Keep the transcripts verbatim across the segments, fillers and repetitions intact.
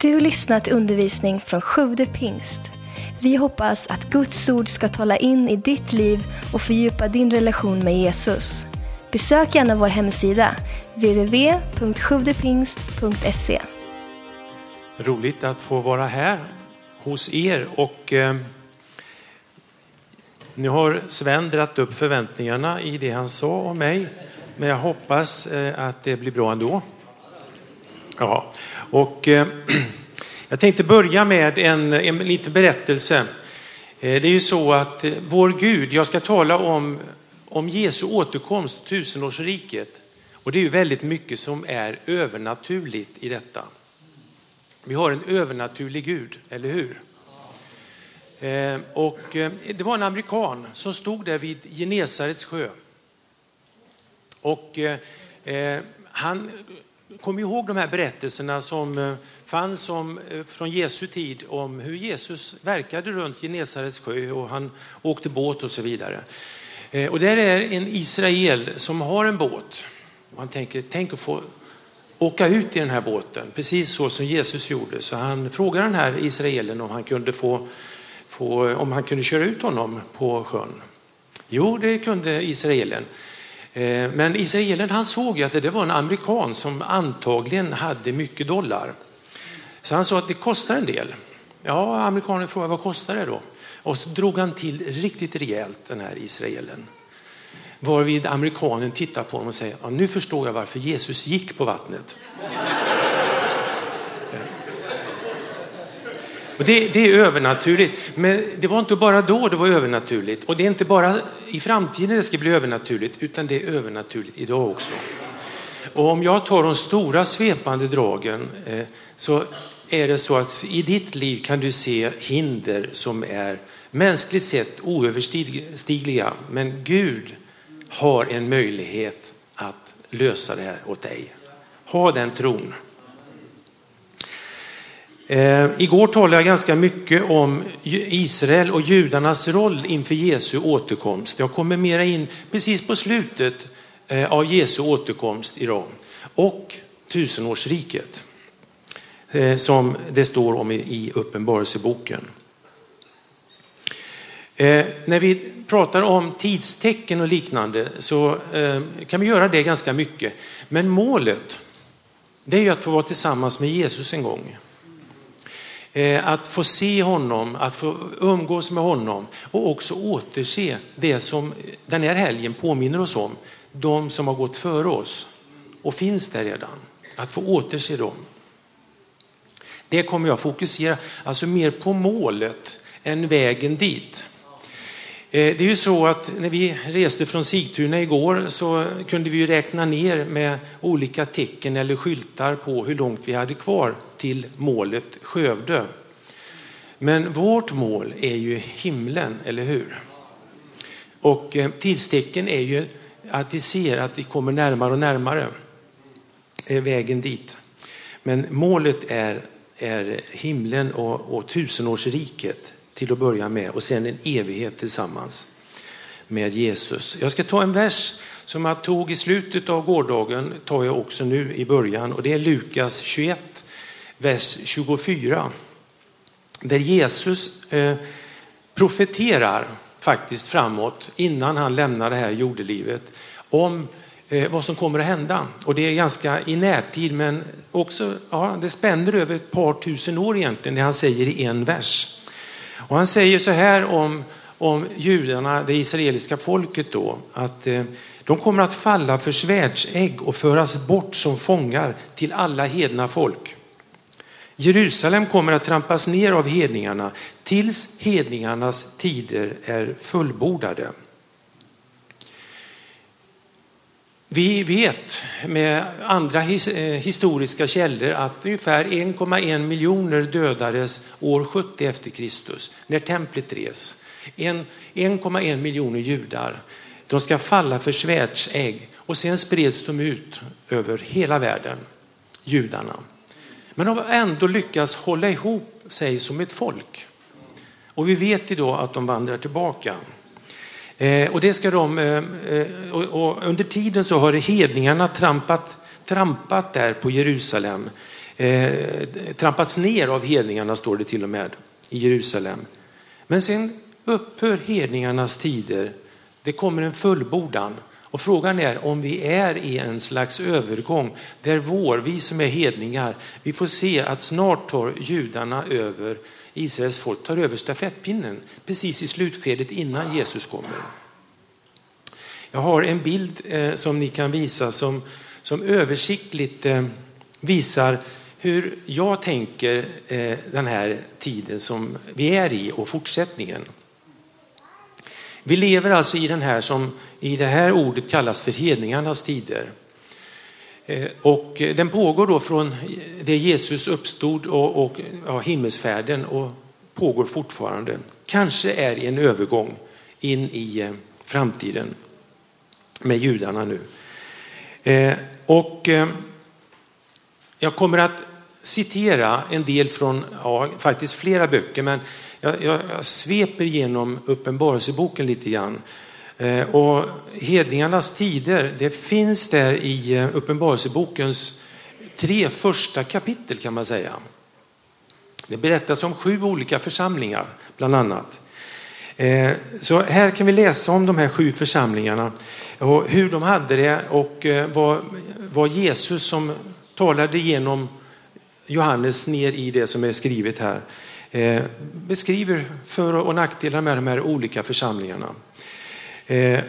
Du lyssnat till undervisning från Sjunde Pingst. Vi hoppas att Guds ord ska tala in i ditt liv och fördjupa din relation med Jesus. Besök gärna vår hemsida w w w punkt sjuvdepingst punkt se. Roligt att få vara här hos er, och eh, nu har Sven dratt upp förväntningarna i det han sa om mig, men jag hoppas eh, att det blir bra ändå. Ja, och eh, jag tänkte börja med en, en liten berättelse. Eh, det är ju så att eh, vår Gud, jag ska tala om om Jesu återkomst till tusenårsriket, och det är ju väldigt mycket som är övernaturligt i detta. Vi har en övernaturlig Gud, eller hur? Eh, och eh, det var en amerikan som stod där vid Genesarets sjö. Och eh, han kom ihåg de här berättelserna som eh, fanns om, eh, från Jesu tid, om hur Jesus verkade runt Genesarets sjö och han åkte båt och så vidare. Eh, och där är en Israel som har en båt. Och han tänker, tänk att få åka ut i den här båten, precis så som Jesus gjorde. Så han frågade den här israelen om han kunde få, få om han kunde köra ut honom på sjön. Jo, det kunde israelen. Men israelen, han såg ju att det var en amerikan som antagligen hade mycket dollar. Så han sa att det kostar en del. Ja, amerikanen frågade, vad kostar det då? Och så drog han till riktigt rejält, den här israelen. Varvid amerikanen tittar på honom och säger, ja, nu förstår jag varför Jesus gick på vattnet. Och det, det är övernaturligt. Men det var inte bara då det var övernaturligt. Och det är inte bara i framtiden det ska bli övernaturligt, utan det är övernaturligt idag också. Och om jag tar de stora svepande dragen, så är det så att i ditt liv kan du se hinder som är mänskligt sett oöverstigliga. Men Gud har en möjlighet att lösa det här åt dig. Ha den tron. Eh, igår talade jag ganska mycket om Israel och judarnas roll inför Jesu återkomst. Jag kommer mera in precis på slutet eh, av Jesu återkomst i Rom och tusenårsriket eh, som det står om i, i Uppenbarelseboken. Eh, när vi pratar om tidstecken och liknande, så eh, kan vi göra det ganska mycket. Men målet, det är ju att få vara tillsammans med Jesus en gång. Eh, att få se honom, att få umgås med honom, och också återse det som den här helgen påminner oss om. De som har gått före oss och finns där redan. Att få återse dem. Det kommer jag fokusera, alltså mer på målet än vägen dit. Det är ju så att när vi reste från Sigtuna igår, så kunde vi ju räkna ner med olika tecken eller skyltar på hur långt vi hade kvar till målet Skövde. Men vårt mål är ju himlen, eller hur? Och tidstecken är ju att vi ser att vi kommer närmare och närmare vägen dit. Men målet är, är himlen och, och tusenårsriket. Till att börja med, och sen en evighet tillsammans med Jesus. Jag ska ta en vers som jag tog i slutet av gårdagen, tar jag också nu i början, och det är Lukas tjugoett, vers tjugofyra, där Jesus eh, profeterar faktiskt framåt innan han lämnar det här jordelivet om eh, vad som kommer att hända. Och det är ganska i närtid, men också ja, det spänner över ett par tusen år egentligen, det han säger i en vers. Och han säger så här om, om judarna, det israeliska folket då, att eh, de kommer att falla för svärdsägg och föras bort som fångar till alla hedna folk. Jerusalem kommer att trampas ner av hedningarna tills hedningarnas tider är fullbordade. Vi vet med andra his, eh, historiska källor att ungefär en komma en miljoner dödades år sjuttio efter Kristus när templet revs. en komma en miljoner judar. De ska falla för svärdsägg, och sen spreds de ut över hela världen, judarna. Men de har ändå lyckats hålla ihop sig som ett folk. Och vi vet idag att de vandrar tillbaka. Eh, och det ska de, eh, och, och under tiden så har hedningarna trampat, trampat där på Jerusalem eh, trampats ner av hedningarna, står det till och med i Jerusalem. Men sen upphör hedningarnas tider. Det kommer en fullbordan. Och frågan är om vi är i en slags övergång där vår, vi som är hedningar, vi får se att snart tar judarna över, Israels folk tar över stafettpinnen precis i slutskedet innan Jesus kommer. Jag har en bild eh, som ni kan visa som, som översiktligt eh, visar hur jag tänker eh, den här tiden som vi är i och fortsättningen. Vi lever alltså i den här som i det här ordet kallas för hedningarnas tider. Och den pågår då från det Jesus uppstod och, och ja, himmelsfärden och pågår fortfarande. Kanske är i en övergång in i framtiden med judarna nu. Och jag kommer att citera en del från, ja, faktiskt flera böcker, men Jag, jag, jag sveper genom Uppenbarelseboken lite grann. Eh, och hedningarnas tider, det finns där i Uppenbarelsebokens tre första kapitel kan man säga. Det berättas om sju olika församlingar bland annat. Eh, så här kan vi läsa om de här sju församlingarna och hur de hade det och vad, vad Jesus som talade genom Johannes ner i det som är skrivet här. Eh, beskriver för- och nackdelar med de här olika församlingarna. Eh,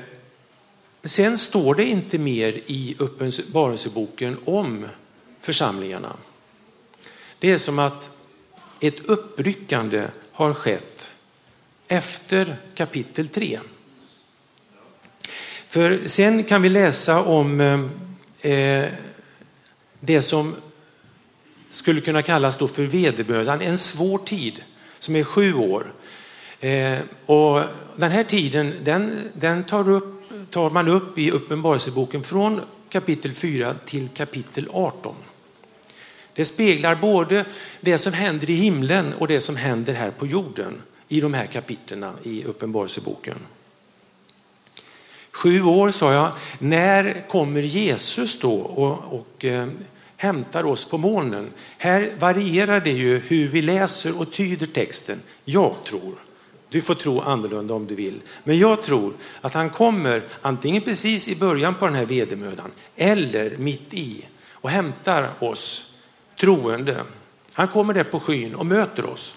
sen står det inte mer i Uppenbarelseboken om församlingarna. Det är som att ett uppryckande har skett efter kapitel tre. För sen kan vi läsa om eh, det som skulle kunna kallas då för vederbördan, en svår tid som är sju år. Eh, och den här tiden den, den tar, upp, tar man upp i Uppenbarelseboken från kapitel fyra till kapitel arton. Det speglar både det som händer i himlen och det som händer här på jorden i de här kapitlerna i Uppenbarelseboken. Sju år sa jag, när kommer Jesus då och, och eh, hämtar oss på molnen? Här varierar det ju hur vi läser och tyder texten. Jag tror, du får tro annorlunda om du vill, men jag tror att han kommer antingen precis i början på den här vedermödan eller mitt i och hämtar oss troende. Han kommer där på skyn och möter oss.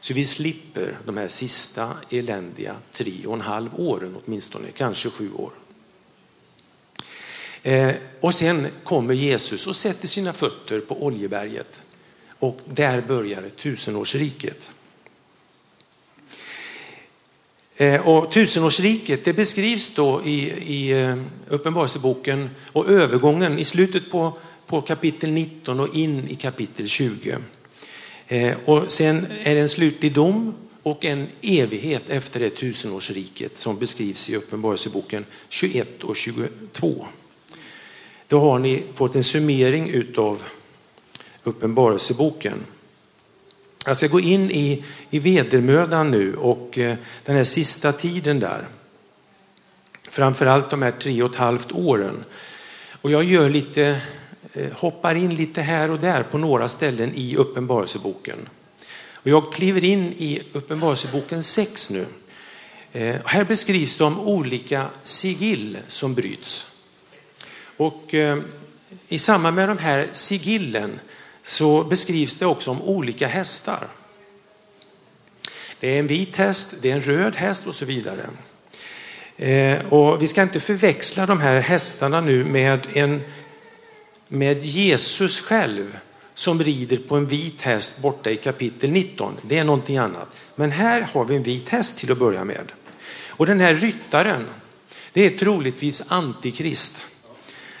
Så vi slipper de här sista eländiga tre och en halv åren åtminstone, kanske sju år. Och sen kommer Jesus och sätter sina fötter på Oljeberget. Och där börjar tusenårsriket. Och tusenårsriket, det beskrivs då i, i Uppenbarelseboken och övergången i slutet på, på kapitel nitton och in i kapitel tjugo. Och sen är det en slutlig dom och en evighet efter det tusenårsriket som beskrivs i Uppenbarelseboken tjugoett och tjugotvå. Då har ni fått en summering utav Uppenbarelseboken. Jag ska gå in i, i vedermödan nu och eh, den här sista tiden där. Framförallt de här tre och ett halvt åren. Och jag gör lite, eh, hoppar in lite här och där på några ställen i Uppenbarelseboken. Och jag kliver in i Uppenbarelseboken sex nu. Eh, här beskrivs de olika sigill som bryts. Och eh, i samband med de här sigillen så beskrivs det också om olika hästar. Det är en vit häst, det är en röd häst och så vidare. Eh, och vi ska inte förväxla de här hästarna nu med, en, med Jesus själv som rider på en vit häst borta i kapitel nitton. Det är någonting annat. Men här har vi en vit häst till att börja med. Och den här ryttaren, det är troligtvis antikrist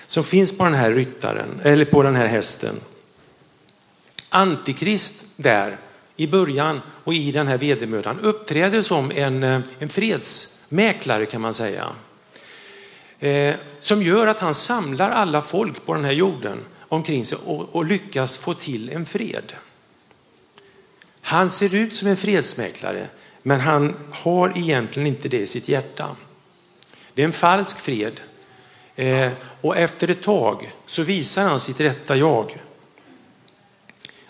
som finns på den här ryttaren eller på den här hästen. Antikrist där i början och i den här vedermödan uppträder som en, en fredsmäklare kan man säga. Eh, som gör att han samlar alla folk på den här jorden omkring sig och, och lyckas få till en fred. Han ser ut som en fredsmäklare, men han har egentligen inte det i sitt hjärta. Det är en falsk fred. Eh, och efter ett tag så visar han sitt rätta jag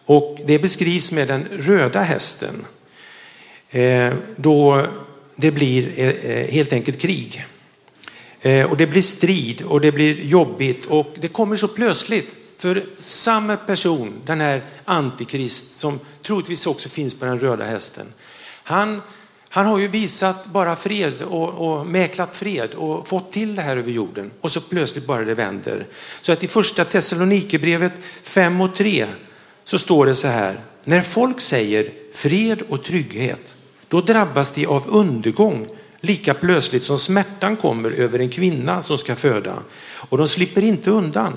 Och det beskrivs med den röda hästen. Då det blir helt enkelt krig. Och det blir strid och det blir jobbigt. Och det kommer så plötsligt för samma person, den här antikrist som troligtvis också finns på den röda hästen. Han, han har ju visat bara fred och, och mäklat fred och fått till det här över jorden. Och så plötsligt bara det vänder. Så att i första Tessalonikerbrevet fem och tre så står det så här. När folk säger fred och trygghet, då drabbas de av undergång lika plötsligt som smärtan kommer över en kvinna som ska föda. Och de slipper inte undan.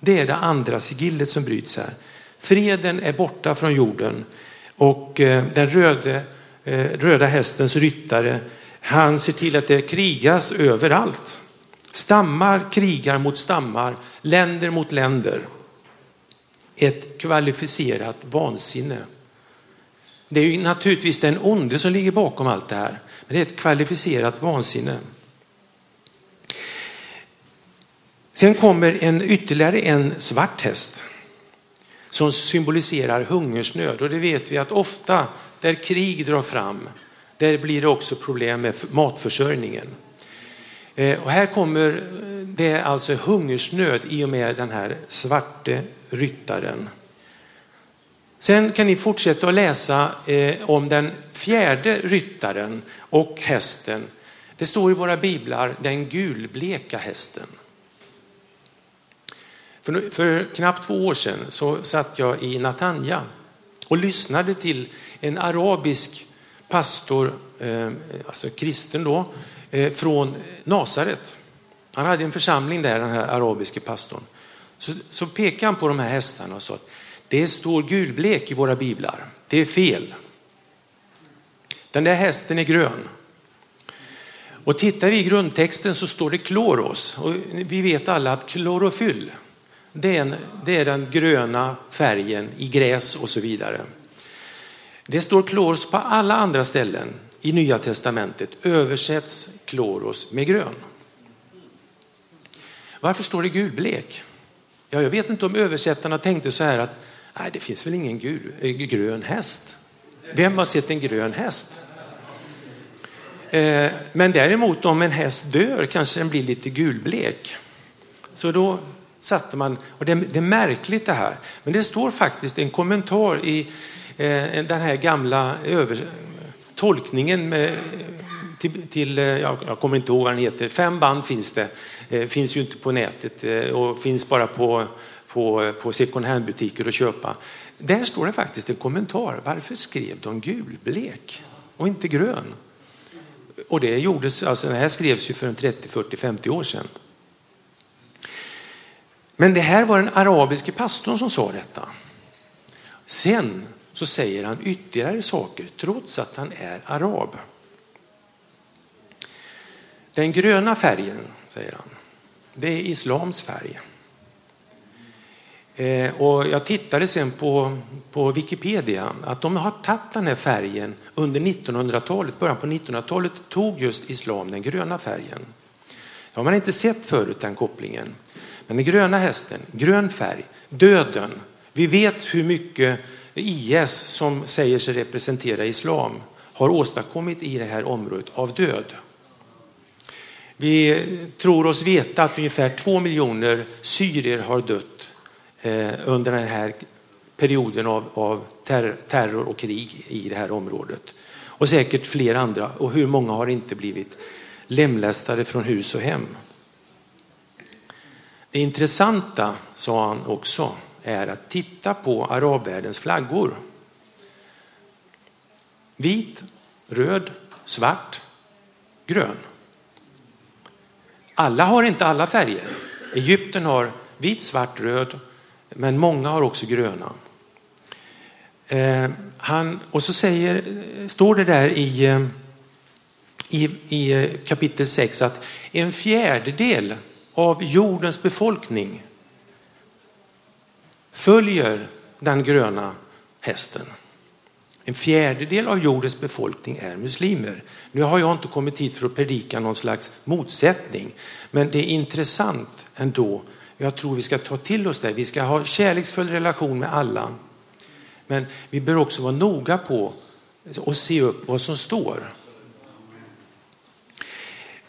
Det är det andra sigillet som bryts här. Freden är borta från jorden. Och den röde, röda hästens ryttare, han ser till att det krigas överallt. Stammar krigar mot stammar, länder mot länder. Ett kvalificerat vansinne. Det är ju naturligtvis den onde som ligger bakom allt det här. Men det är ett kvalificerat vansinne. Sen kommer en, ytterligare en svart häst som symboliserar hungersnöd. Och det vet vi att ofta där krig drar fram, där blir det också problem med matförsörjningen. Och här kommer det alltså hungersnöd i och med den här svarte ryttaren. Sen kan ni fortsätta att läsa om den fjärde ryttaren och hästen. Det står i våra biblar den gulbleka hästen. För, för knappt två år sedan så satt jag i Natanya och lyssnade till en arabisk pastor, alltså kristen då, från Nazaret. Han hade en församling där, den här arabiska pastorn. Så, så pekade han på de här hästarna och sa att det står gulblek i våra biblar. Det är fel. Den där hästen är grön. Och tittar vi i grundtexten så står det kloros. Och vi vet alla att klorofyll, det är, en, det är den gröna färgen i gräs och så vidare. Det står kloros på alla andra ställen i Nya Testamentet. Översätts kloros med grön. Varför står det gulblek? Ja, jag vet inte om översättarna tänkte så här att nej, det finns väl ingen gul, grön häst. Vem har sett en grön häst? Eh, men däremot om en häst dör kanske den blir lite gulblek. Så då satte man, och det, det är märkligt det här. Men det står faktiskt en kommentar i eh, den här gamla över, tolkningen med, till, till jag, jag kommer inte ihåg vad den heter. Fem band finns det. Finns ju inte på nätet och finns bara på, på, på second hand-butiker att köpa. Där står det faktiskt en kommentar. Varför skrev de gulblek och inte grön? Och det gjordes, alltså det här skrevs ju för en trettio, fyrtio, femtio år sedan. Men det här var den arabiske pastorn som sa detta. Sen så säger han ytterligare saker trots att han är arab. Den gröna färgen, säger han. Det är islams färg. Eh, och jag tittade sen på, på Wikipedia att de har tagit den här färgen under nittonhundratalet. Början på nittonhundratalet tog just islam den gröna färgen. Det har man inte sett förut, den kopplingen. Men den gröna hästen, grön färg, döden. Vi vet hur mycket I S som säger sig representera islam har åstadkommit i det här området av död. Vi tror oss veta att ungefär två miljoner syrier har dött under den här perioden av terror och krig i det här området. Och säkert fler andra. Och hur många har inte blivit lemlästade från hus och hem? Det intressanta, sa han också, är att titta på arabvärldens flaggor. Vit, röd, svart, grön. Alla har inte alla färger. Egypten har vit, svart, röd, men många har också gröna. Eh, han, och så säger, står det där i, i, i kapitel sex att en fjärdedel av jordens befolkning följer den gröna hästen. En fjärdedel av jordens befolkning är muslimer. Nu har jag inte kommit hit för att predika någon slags motsättning. Men det är intressant ändå Jag tror vi ska ta till oss det. Vi ska ha kärleksfull relation med alla. Men vi bör också vara noga på och se upp vad som står.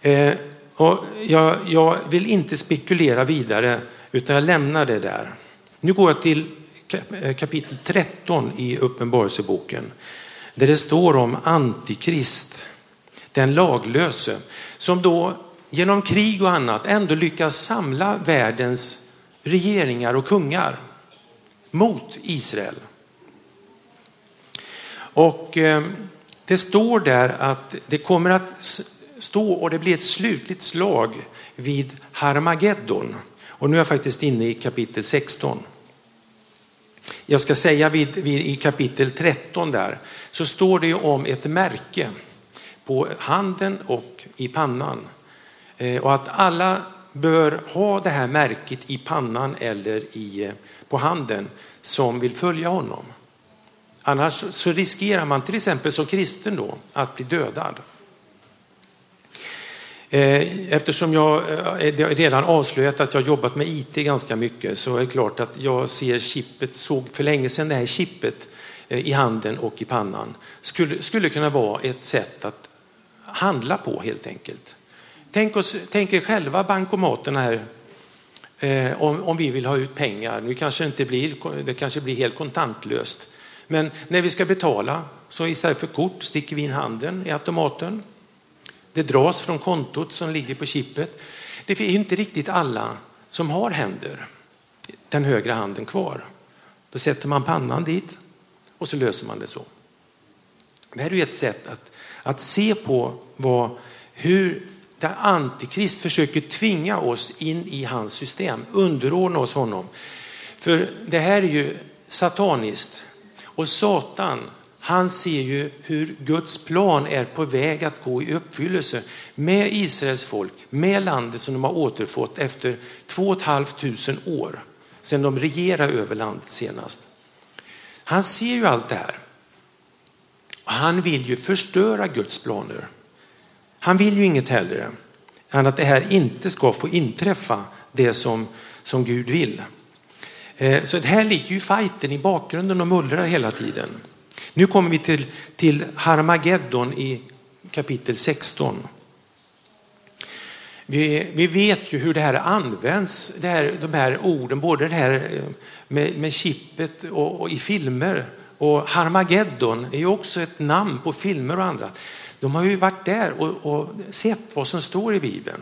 Eh, och jag, jag vill inte spekulera vidare, utan jag lämnar det där. Nu går jag till kapitel tretton i Uppenbarelseboken, där det står om antikrist, den laglöse, som då genom krig och annat ändå lyckas samla världens regeringar och kungar mot Israel. Och eh, det står där att det kommer att stå, och det blir ett slutligt slag vid Harmageddon. Och nu är jag faktiskt inne i kapitel sexton. Jag ska säga vid, vid, i kapitel tretton där, så står det ju om ett märke på handen och i pannan. Eh, och att alla bör ha det här märket i pannan eller i, på handen som vill följa honom. Annars så riskerar man till exempel som kristen då att bli dödad. Eftersom jag redan avslöjat att jag jobbat med I T ganska mycket, så är det klart att jag ser chippet, såg för länge sedan det här chippet i handen och i pannan. Skulle, skulle kunna vara ett sätt att handla på helt enkelt. Tänk, oss, tänk er själva bankomaterna här. Om, om vi vill ha ut pengar, nu kanske det inte blir, det kanske blir helt kontantlöst. Men när vi ska betala, så istället för kort sticker vi in handen i automaten. Det dras från kontot som ligger på chippet. Det är inte riktigt alla som har händer, den högra handen kvar. Då sätter man pannan dit och så löser man det så. Det här är ju ett sätt att, att se på vad, hur där antikrist försöker tvinga oss in i hans system, underordna oss honom. För det här är ju sataniskt. Och Satan, han ser ju hur Guds plan är på väg att gå i uppfyllelse med Israels folk, med landet som de har återfått efter två och ett halvt tusen år sedan de regerade över landet senast. Han ser ju allt det här. Han vill ju förstöra Guds planer. Han vill ju inget hellre än att det här inte ska få inträffa, det som, som Gud vill. Så det här ligger ju fighten i bakgrunden och mullrar hela tiden. Nu kommer vi till, till Harmageddon i kapitel sexton. Vi, vi vet ju hur det här används, det här, de här orden, både det här med, med chippet och, och i filmer. Och Harmageddon är ju också ett namn på filmer och andra. De har ju varit där och, och sett vad som står i Bibeln.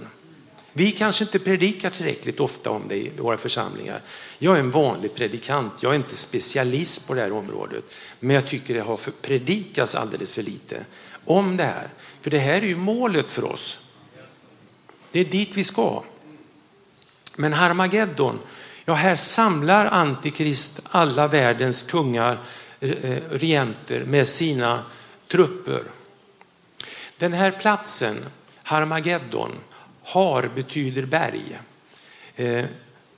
Vi kanske inte predikar tillräckligt ofta om det i våra församlingar. Jag är en vanlig predikant, jag är inte specialist på det här området. Men jag tycker det har predikats alldeles för lite om det här. För det här är ju målet för oss. Det är dit vi ska. Men Harmageddon, ja, här samlar antikrist alla världens kungar, regenter med sina trupper. Den här platsen, Harmageddon, Har betyder berg. Eh,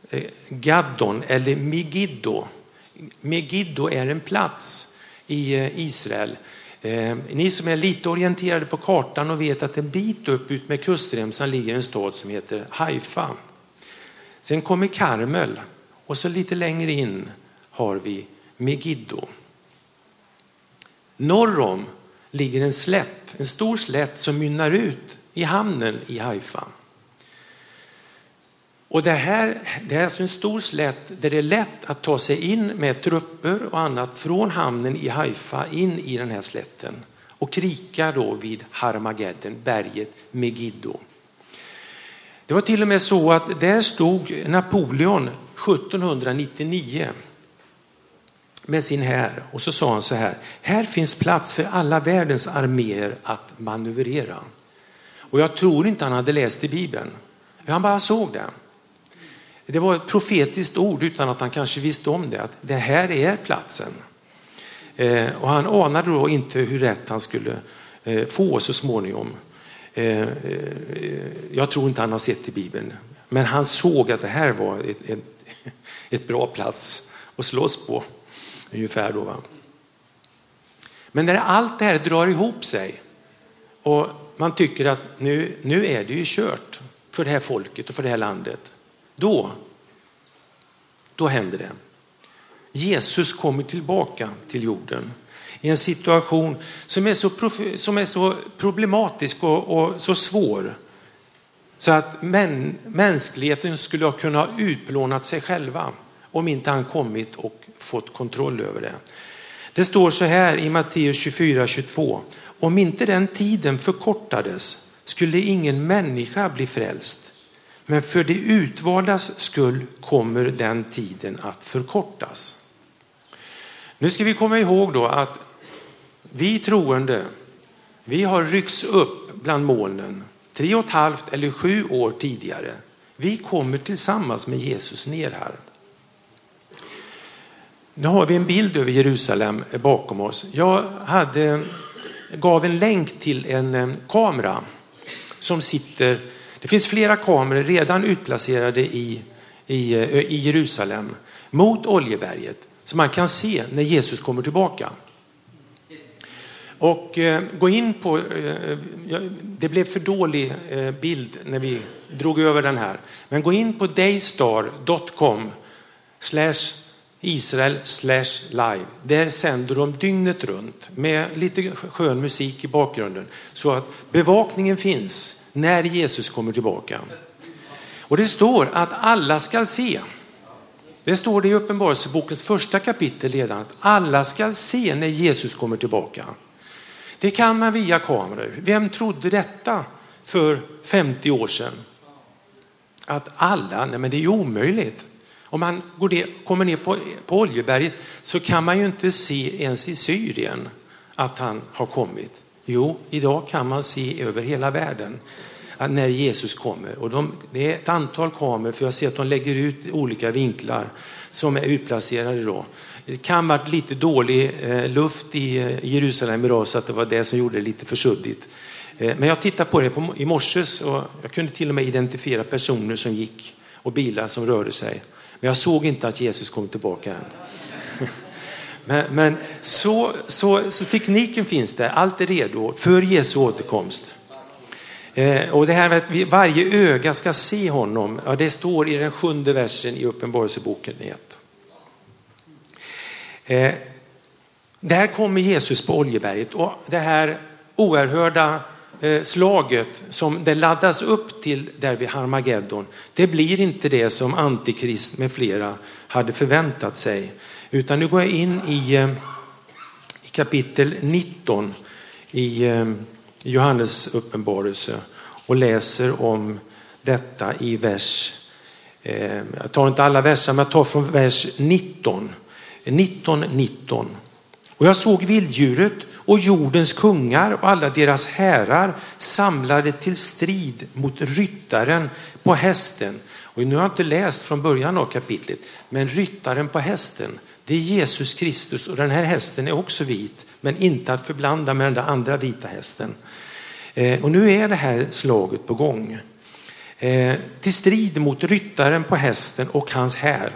eh, Gaddon eller Megiddo. Megiddo är en plats i eh, Israel. Eh, ni som är lite orienterade på kartan och vet att en bit upp ut med kustremsan ligger en stad som heter Haifa. Sen kommer Karmel och så lite längre in har vi Megiddo. Norr om ligger en slätt, en stor slätt som mynnar ut i hamnen i Haifa. Och det här, det är alltså en stor slätt där det är lätt att ta sig in med trupper och annat från hamnen i Haifa in i den här slätten och krika då vid Harmageddon, berget Megiddo. Det var till och med så att där stod Napoleon sjuttonhundranittionio med sin här, och så sa han så här: här finns plats för alla världens arméer att manövrera. Och jag tror inte han hade läst i Bibeln. Han bara såg det. Det var ett profetiskt ord utan att han kanske visste om det. Att det här är platsen. Eh, och han anade då inte hur rätt han skulle eh, få så småningom. Eh, eh, jag tror inte han har sett i Bibeln. Men han såg att det här var ett, ett, ett bra plats att slåss på. Ungefär då, va? Men när allt det här drar ihop sig och man tycker att nu, nu är det ju kört för det här folket och för det här landet. Då då händer det. Jesus kommer tillbaka till jorden i en situation som är så, prof- som är så problematisk och, och så svår så att män, mänskligheten skulle ha kunnat utplånat sig själva om inte han kommit och fått kontroll över det. Det står så här i Matteus tjugofyra tjugotvå. Om inte den tiden förkortades skulle ingen människa bli frälst. Men för det utvaldas skull kommer den tiden att förkortas. Nu ska vi komma ihåg då att vi troende, vi har ryckts upp bland molnen tre och ett halvt eller sju år tidigare. Vi kommer tillsammans med Jesus ner här. Nu har vi en bild över Jerusalem bakom oss. Jag hade, gav en länk till en kamera som sitter... Det finns flera kameror redan utplacerade i, i, i Jerusalem mot Oljeberget som man kan se när Jesus kommer tillbaka. Och eh, gå in på... Eh, det blev för dålig eh, bild när vi drog över den här. Men gå in på daystar punkt com slash Israel slash live. Där sänder de dygnet runt med lite skön musik i bakgrunden så att bevakningen finns när Jesus kommer tillbaka. Och det står att alla ska se. Det står det i Uppenbarelsebokens första kapitel redan, att alla ska se när Jesus kommer tillbaka. Det kan man via kameror. Vem trodde detta för femtio år sedan? Att alla, nej men det är ju omöjligt. Om man går ner, kommer ner på, på Oljeberget så kan man ju inte se ens i Syrien att han har kommit. Jo, idag kan man se över hela världen att när Jesus kommer. Och de, det är ett antal kameror, för jag ser att de lägger ut olika vinklar som är utplacerade då. Det kan ha varit lite dålig eh, luft i eh, Jerusalem idag så att det var det som gjorde det lite försuddigt. Eh, men jag tittade på det på, i morses och jag kunde till och med identifiera personer som gick och bilar som rörde sig. Men jag såg inte att Jesus kom tillbaka än. Men, men så, så, så tekniken finns där. Allt är redo för Jesu återkomst. Eh, och det här med att vi, varje öga ska se honom. Ja, det står i den sjunde versen i Uppenbarelseboken ett. Eh, där kommer Jesus på Oljeberget. Och det här oerhörda slaget som det laddas upp till där vid Harmageddon, det blir inte det som antikrist med flera hade förväntat sig, utan nu går jag in i, i kapitel nitton i Johannes uppenbarelse och läser om detta i vers, jag tar inte alla verser men jag tar från vers nitton nitton nitton. Och jag såg vilddjuret och jordens kungar och alla deras härar samlade till strid mot ryttaren på hästen. Och nu har jag inte läst från början av kapitlet, men ryttaren på hästen, det är Jesus Kristus, och den här hästen är också vit, men inte att förblanda med den där andra vita hästen. Och nu är det här slaget på gång. Till strid mot ryttaren på hästen och hans här.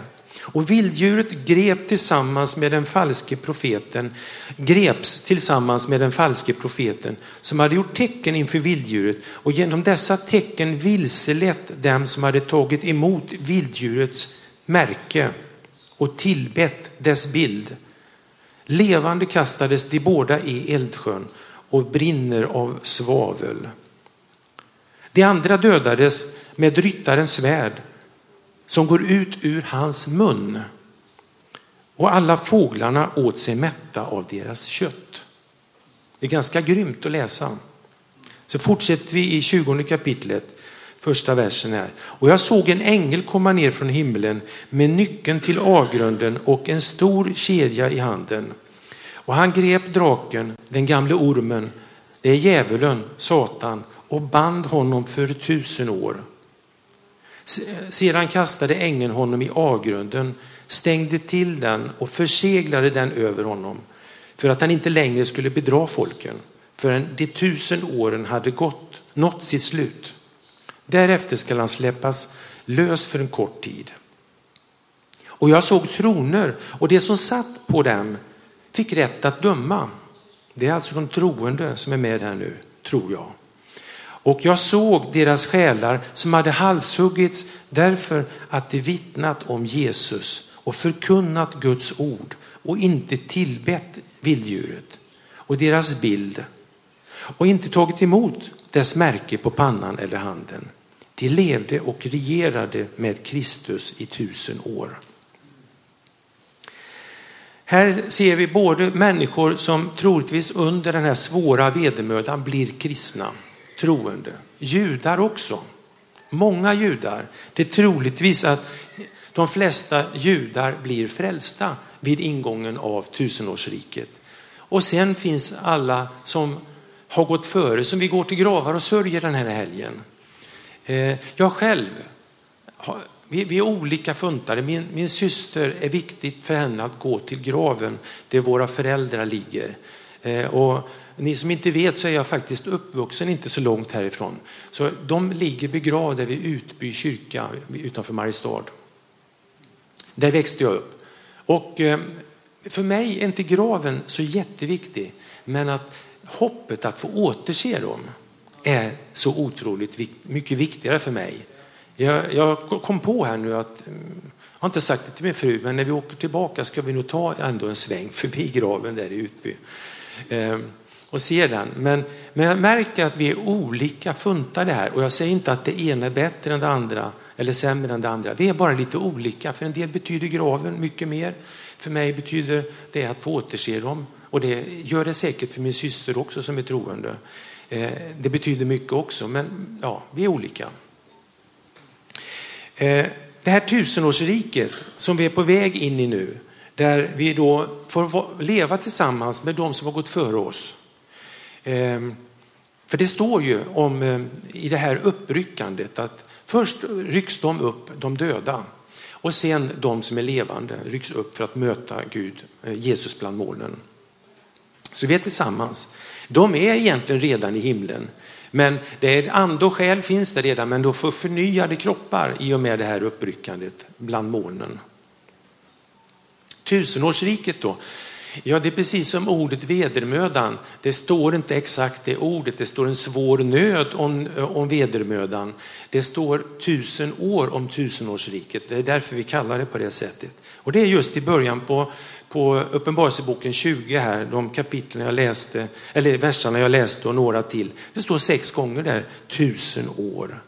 Och vilddjuret grep tillsammans med den falske profeten, greps tillsammans med den falske profeten som hade gjort tecken inför vilddjuret, och genom dessa tecken vilselett dem som hade tagit emot vilddjurets märke och tillbett dess bild. Levande kastades de båda i eldsjön och brinner av svavel. De andra dödades med ryttarens svärd som går ut ur hans mun, och alla fåglarna åt sig mätta av deras kött. Det är ganska grymt att läsa. Så fortsätter vi i tjugonde kapitlet, första versen här. Och jag såg en ängel komma ner från himlen med nyckeln till avgrunden och en stor kedja i handen. Och han grep draken, den gamle ormen, det är djävulen, Satan, och band honom för tusen år. Sedan kastade ängeln honom i avgrunden, stängde till den och förseglade den över honom för att han inte längre skulle bedra folken förrän de tusen åren hade gått, nått sitt slut. Därefter ska han släppas lös för en kort tid. Och jag såg troner, och det som satt på dem fick rätt att döma. Det är alltså de troende som är med här nu, tror jag. Och jag såg deras själar som hade halshuggits därför att de vittnat om Jesus och förkunnat Guds ord och inte tillbett vilddjuret och deras bild och inte tagit emot dess märke på pannan eller handen. De levde och regerade med Kristus i tusen år. Här ser vi både människor som troligtvis under den här svåra vedermödan blir kristna, troende. Judar också. Många judar. Det är troligtvis att de flesta judar blir frälsta vid ingången av tusenårsriket. Och sen finns alla som har gått före, som vi går till gravar och sörjer den här helgen. Jag själv, vi är olika funtare. Min, min syster, är viktigt för henne att gå till graven där våra föräldrar ligger. Och ni som inte vet så är jag faktiskt uppvuxen inte så långt härifrån. Så de ligger begravda vid Utby kyrka utanför Mariestad. Där växte jag upp. Och för mig är inte graven så jätteviktig. Men att hoppet att få återse dem är så otroligt mycket viktigare för mig. Jag, jag kom på här nu att, jag har inte sagt det till min fru, men när vi åker tillbaka ska vi nog ta ändå en sväng förbi graven där i Utby eh, och se den. Men, men jag märker att vi är olika funtade här, och jag säger inte att det ena är bättre än det andra eller sämre än det andra. Vi är bara lite olika. För en del betyder graven mycket mer. För mig betyder det att få återse dem, och det gör det säkert för min syster också som är troende. Eh, det betyder mycket också, men ja, vi är olika. Det här tusenårsriket som vi är på väg in i nu, där vi då får leva tillsammans med de som har gått före oss. För det står ju om i det här uppryckandet att först rycks de upp, de döda, och sen de som är levande rycks upp för att möta Gud, Jesus bland molnen. Så vi är tillsammans. De är egentligen redan i himlen. Men det är and och själ finns det redan, men då får förnyade kroppar i och med det här uppryckandet bland molnen. Tusenårsriket då. Ja, det är precis som ordet vedermödan. Det står inte exakt det ordet. Det står en svår nöd om, om vedermödan. Det står tusen år om tusenårsriket. Det är därför vi kallar det på det sättet. Och det är just i början på, på Uppenbarelseboken tjugo här, de kapitlen jag läste, eller verserna jag läste och några till. Det står sex gånger där, tusen år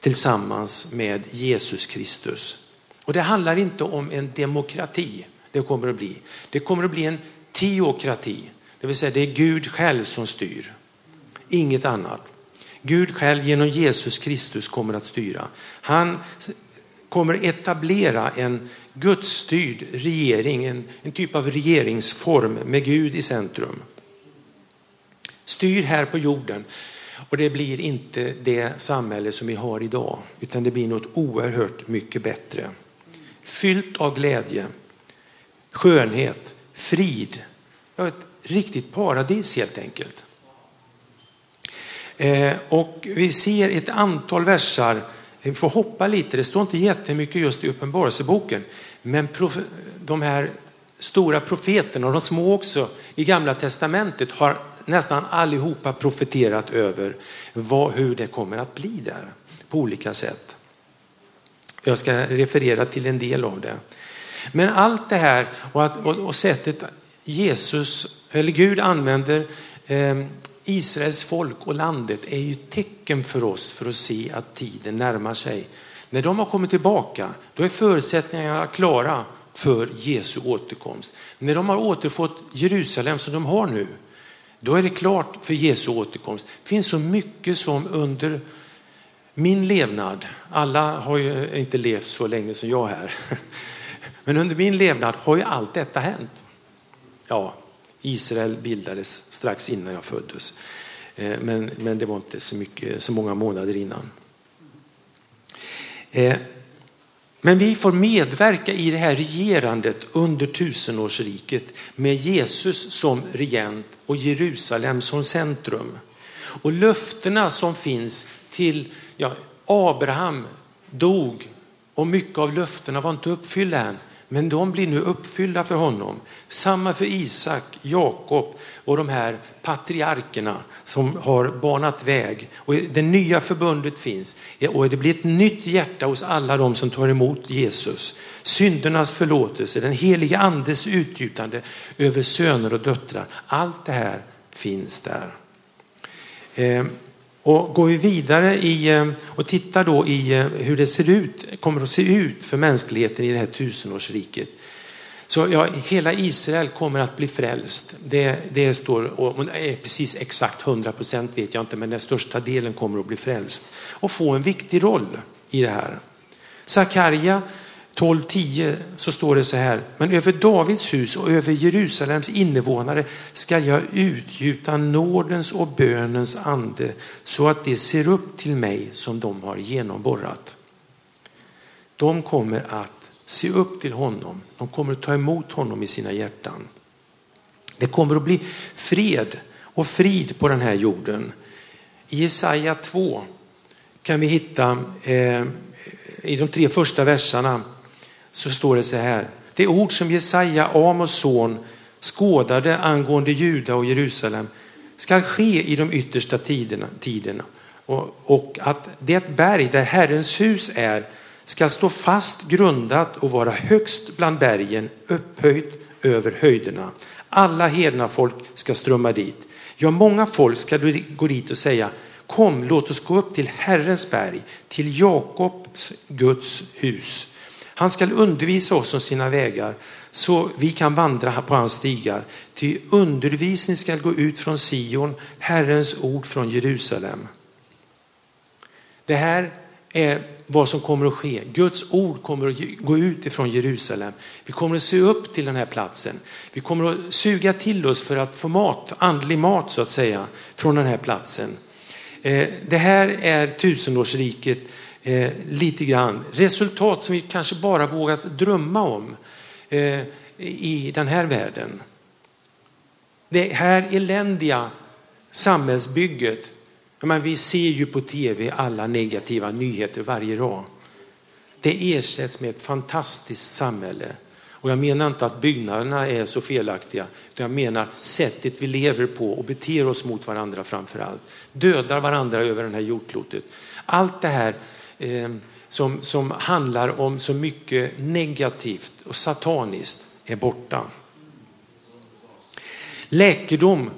tillsammans med Jesus Kristus. Och det handlar inte om en demokrati. Det kommer att bli. Det kommer att bli en teokrati. Det vill säga det är Gud själv som styr. Inget annat. Gud själv genom Jesus Kristus kommer att styra. Han kommer etablera en gudsstyrd regering. En, en typ av regeringsform med Gud i centrum. Styr här på jorden. Och det blir inte det samhälle som vi har idag. Utan det blir något oerhört mycket bättre. Fyllt av glädje. Skönhet, frid, ett riktigt paradis helt enkelt. Eh, och vi ser ett antal versar, vi får hoppa lite, det står inte jättemycket just i Uppenbarelseboken, men prof- de här stora profeterna och de små också i Gamla testamentet har nästan allihopa profeterat över vad, hur det kommer att bli där på olika sätt. Jag ska referera till en del av det. Men allt det här och, att, och, och sättet Jesus eller Gud använder eh, Israels folk och landet är ju tecken för oss för att se att tiden närmar sig. När de har kommit tillbaka, då är förutsättningarna klara för Jesu återkomst. När de har återfått Jerusalem som de har nu, då är det klart för Jesu återkomst. Det finns så mycket som under min levnad, alla har ju inte levt så länge som jag här, men under min levnad har ju allt detta hänt. Ja, Israel bildades strax innan jag föddes. Men, men det var inte så, mycket, så många månader innan. Men vi får medverka i det här regerandet under tusenårsriket med Jesus som regent och Jerusalem som centrum. Och löftena som finns till ja, Abraham dog. Och mycket av löftena var inte uppfyllda än. Men de blir nu uppfyllda för honom. Samma för Isak, Jakob och de här patriarkerna som har banat väg. Och det nya förbundet finns. Och det blir ett nytt hjärta hos alla de som tar emot Jesus. Syndernas förlåtelse, den heliga andes utgjutande över söner och döttrar. Allt det här finns där. Eh. Och går vi vidare i, och tittar då i hur det ser ut, kommer att se ut för mänskligheten i det här tusenårsriket. Så ja, hela Israel kommer att bli frälst. Det, det står, och precis exakt hundra procent vet jag inte, men den största delen kommer att bli frälst. Och få en viktig roll i det här. Sakarja tolv tio så står det så här: men över Davids hus och över Jerusalems innevånare ska jag utgjuta nådens och bönens ande, så att det ser upp till mig som de har genomborrat. De kommer att se upp till honom. De kommer att ta emot honom i sina hjärtan. Det kommer att bli fred och frid på den här jorden. I Jesaja två kan vi hitta eh, i de tre första verserna. Så står det så här: det ord som Jesaja, Amos son, skådade angående Juda och Jerusalem ska ske i de yttersta tiderna, tiderna. Och, och att det berg där Herrens hus är ska stå fast grundat och vara högst bland bergen, upphöjt över höjderna. Alla hedna folk ska strömma dit. Ja, många folk ska gå dit och säga: kom, låt oss gå upp till Herrens berg, till Jakobs Guds hus. Han skall undervisa oss om sina vägar, så vi kan vandra på hans stigar. Ty undervisning skall gå ut från Sion, Herrens ord från Jerusalem. Det här är vad som kommer att ske. Guds ord kommer att gå ut ifrån Jerusalem. Vi kommer att se upp till den här platsen. Vi kommer att suga till oss för att få mat, andlig mat så att säga, från den här platsen. Det här är tusenårsriket. Eh, lite grann resultat som vi kanske bara vågat drömma om eh, i den här världen. Det här eländiga samhällsbygget, men vi ser ju på tv alla negativa nyheter varje dag, det ersätts med ett fantastiskt samhälle. Och jag menar inte att byggnaderna är så felaktiga, utan jag menar sättet vi lever på och beter oss mot varandra framförallt, dödar varandra över den här jordklotet. Allt det här Som, som handlar om så mycket negativt och sataniskt är borta. Läkedom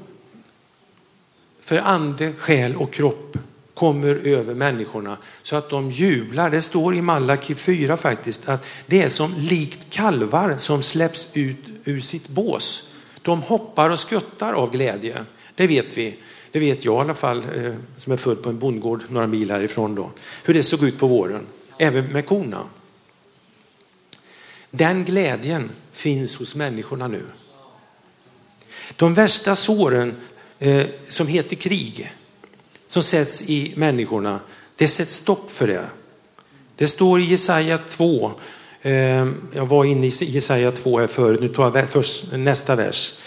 för ande, själ och kropp kommer över människorna så att de jublar. Det står i Malaki fyra faktiskt att det är som likt kalvar som släpps ut ur sitt bås. De hoppar och skuttar av glädje. Det vet vi. Det vet jag i alla fall, som är född på en bondgård några mil härifrån då, hur det såg ut på våren, även med korna. Den glädjen finns hos människorna nu. De värsta såren eh, som heter krig, som sätts i människorna, det sätts stopp för det. Det står i Jesaja två. Eh, jag var inne i Jesaja två här förut, nu tar jag först, nästa vers.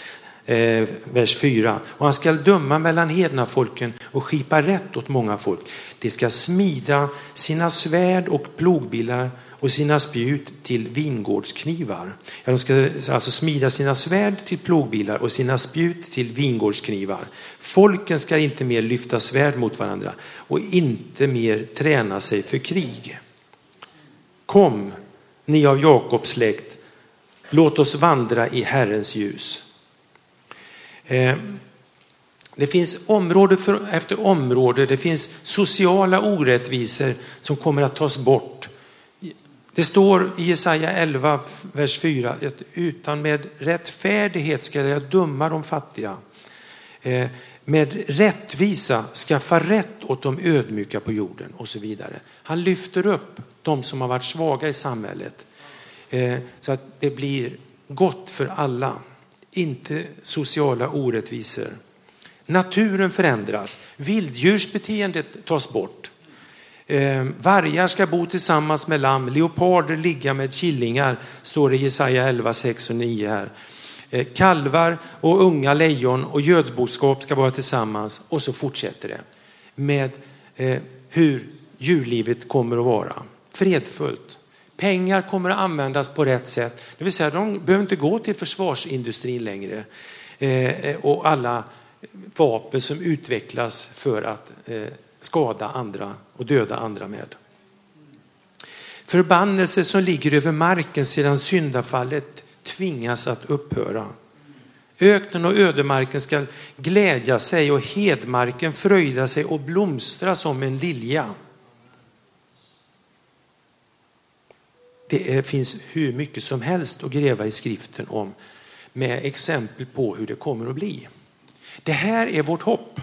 Eh, vers fyra. Och han skall döma mellan hedna folken och skipa rätt åt många folk. De ska smida sina svärd och plogbilar och sina spjut till vingårdsknivar. Ja, de ska alltså smida sina svärd till plogbilar och sina spjut till vingårdsknivar. Folken ska inte mer lyfta svärd mot varandra och inte mer träna sig för krig. Kom, ni av Jakobs släkt, låt oss vandra i Herrens ljus. Det finns område för, efter område. Det finns sociala orättvisor som kommer att tas bort. Det står i Jesaja elva, vers fyra, att utan med rättfärdighet ska jag döma de fattiga. Med rättvisa skaffa rätt åt de ödmjuka på jorden och så vidare. Han lyfter upp de som har varit svaga i samhället. Så att det blir gott för alla. Inte sociala orättvisor. Naturen förändras. Vilddjursbeteendet tas bort. Vargar ska bo tillsammans med lamm. Leoparder ligga med killingar, står det i Jesaja elva, sex och nio här. Kalvar och unga lejon och gödboskap ska vara tillsammans. Och så fortsätter det med hur djurlivet kommer att vara. Fredfullt, Pengar kommer att användas på rätt sätt. Det vill säga, de behöver inte gå till försvarsindustrin längre. Eh, och alla vapen som utvecklas för att eh, skada andra och döda andra med. Förbannelse som ligger över marken sedan syndafallet tvingas att upphöra. Öknen och ödemarken ska glädja sig och hedmarken fröjda sig och blomstra som en lilja. Det är, finns hur mycket som helst att gräva i skriften om, med exempel på hur det kommer att bli. Det här är vårt hopp.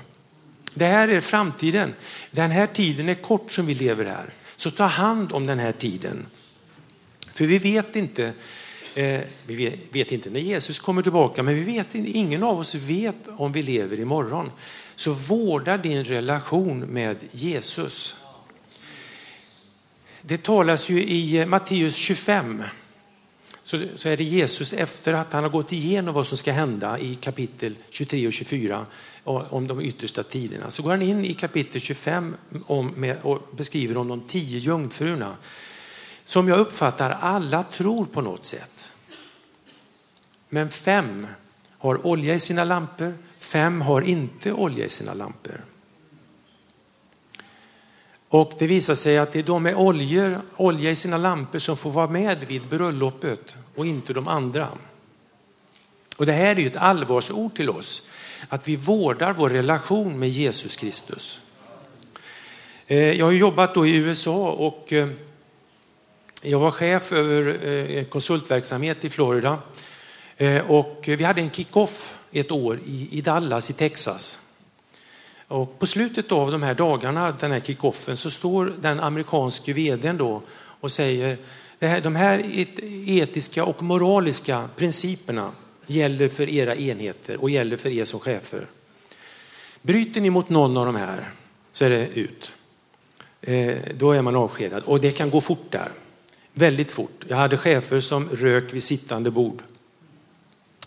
Det här är framtiden. Den här tiden är kort som vi lever här. Så ta hand om den här tiden. För vi vet inte eh, vi vet inte när Jesus kommer tillbaka, men vi vet inte, ingen av oss vet om vi lever imorgon. Så vårda din relation med Jesus. Det talas ju i Matteus tjugofem, så, så är det Jesus efter att han har gått igenom vad som ska hända i kapitel tjugotre och tjugofyra om de yttersta tiderna. Så går han in i kapitel tjugofem om, med, och beskriver om de tio jungfrurna som jag uppfattar alla tror på något sätt. Men fem har olja i sina lampor, fem har inte olja i sina lampor. Och det visar sig att det är de med oljor, olja i sina lampor som får vara med vid bröllopet och inte de andra. Och det här är ju ett allvarsord till oss. Att vi vårdar vår relation med Jesus Kristus. Jag har jobbat då i U S A och jag var chef över konsultverksamhet i Florida. Och vi hade en kick-off ett år i Dallas i Texas. Och på slutet av de här dagarna, den här kickoffen, så står den amerikanske vdn då och säger de här etiska och moraliska principerna gäller för era enheter och gäller för er som chefer. Bryter ni mot någon av de här så är det ut. Då är man avskedad. Och det kan gå fort där. Väldigt fort. Jag hade chefer som rök vid sittande bord.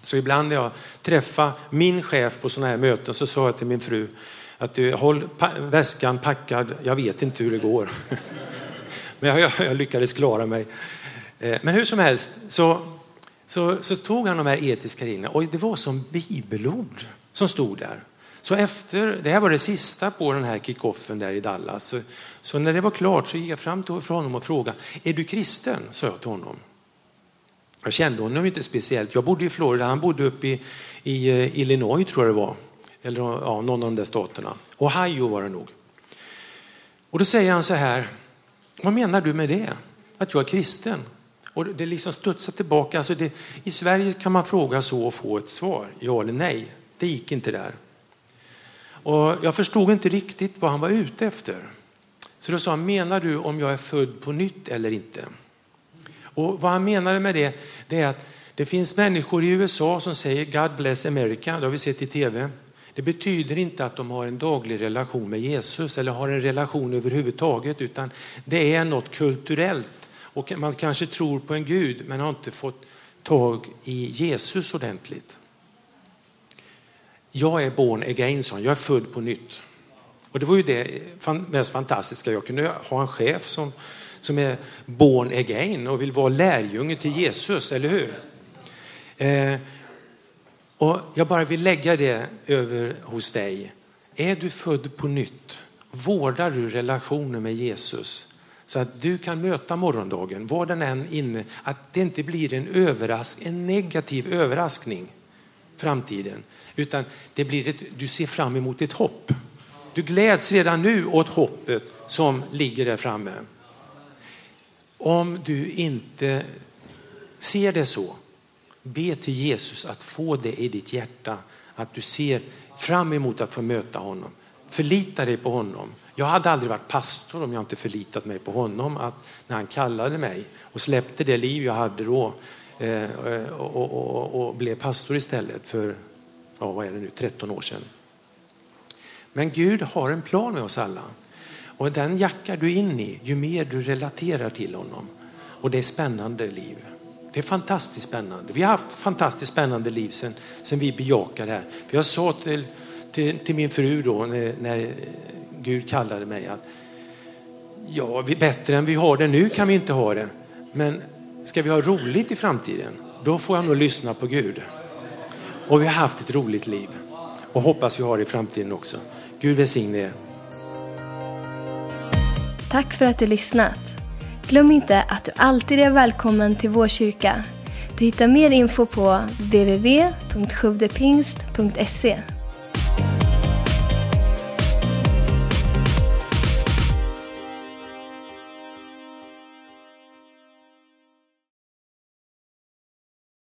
Så ibland när jag träffade min chef på sådana här möten så sa jag till min fru att du, håll väskan packad, jag vet inte hur det går. Men jag, jag lyckades klara mig. Men hur som helst så, så, så tog han de här etiska reglerna och det var som bibelord som stod där. Så efter, det här var det sista på den här kickoffen där i Dallas. Så, så när det var klart så gick jag fram till honom och frågade, är du kristen? Sa jag till honom. Jag kände honom inte speciellt. Jag bodde i Florida, han bodde uppe i, i Illinois tror jag det var. Eller ja, någon av de där staterna. Ohio var det nog. Och då säger han så här, vad menar du med det? Att jag är kristen? Och det liksom studsar tillbaka. Alltså det, i Sverige kan man fråga så och få ett svar. Ja eller nej. Det gick inte där. Och jag förstod inte riktigt vad han var ute efter. Så då sa han, menar du om jag är född på nytt eller inte? Och vad han menade med det, det är att det finns människor i U S A som säger God bless America, det har vi sett i tv. Det betyder inte att de har en daglig relation med Jesus eller har en relation överhuvudtaget, utan det är något kulturellt. Och man kanske tror på en Gud men har inte fått tag i Jesus ordentligt. Jag är born again, jag är född på nytt. Och det var ju det mest fantastiska. Jag kunde ha en chef som... som är born again och vill vara lärjunge till Jesus, eller hur? Eh, och jag bara vill lägga det över hos dig. Är du född på nytt? Vårdar du relationen med Jesus så att du kan möta morgondagen, var den än inne, att det inte blir en, överrask, en negativ överraskning framtiden, utan det blir ett, du ser fram emot ett hopp. Du gläds redan nu åt hoppet som ligger där framme. Om du inte ser det så, be till Jesus att få det i ditt hjärta. Att du ser fram emot att få möta honom. Förlita dig på honom. Jag hade aldrig varit pastor om jag inte förlitat mig på honom. Att när han kallade mig och släppte det liv jag hade då och, och, och, och blev pastor istället för ja, vad är det nu, tretton år sedan. Men Gud har en plan med oss alla. Och den jackar du in i ju mer du relaterar till honom. Och det är spännande liv. Det är fantastiskt spännande. Vi har haft fantastiskt spännande liv sen, sen vi bejakar det här. För jag sa till, till, till min fru då när, när Gud kallade mig att ja, vi, bättre än vi har det nu kan vi inte ha det. Men ska vi ha roligt i framtiden, då får jag nog lyssna på Gud. Och vi har haft ett roligt liv. Och hoppas vi har det i framtiden också. Gud välsigne er. Tack för att du lyssnat. Glöm inte att du alltid är välkommen till vår kyrka. Du hittar mer info på w w w punkt sjuvdepingst punkt se.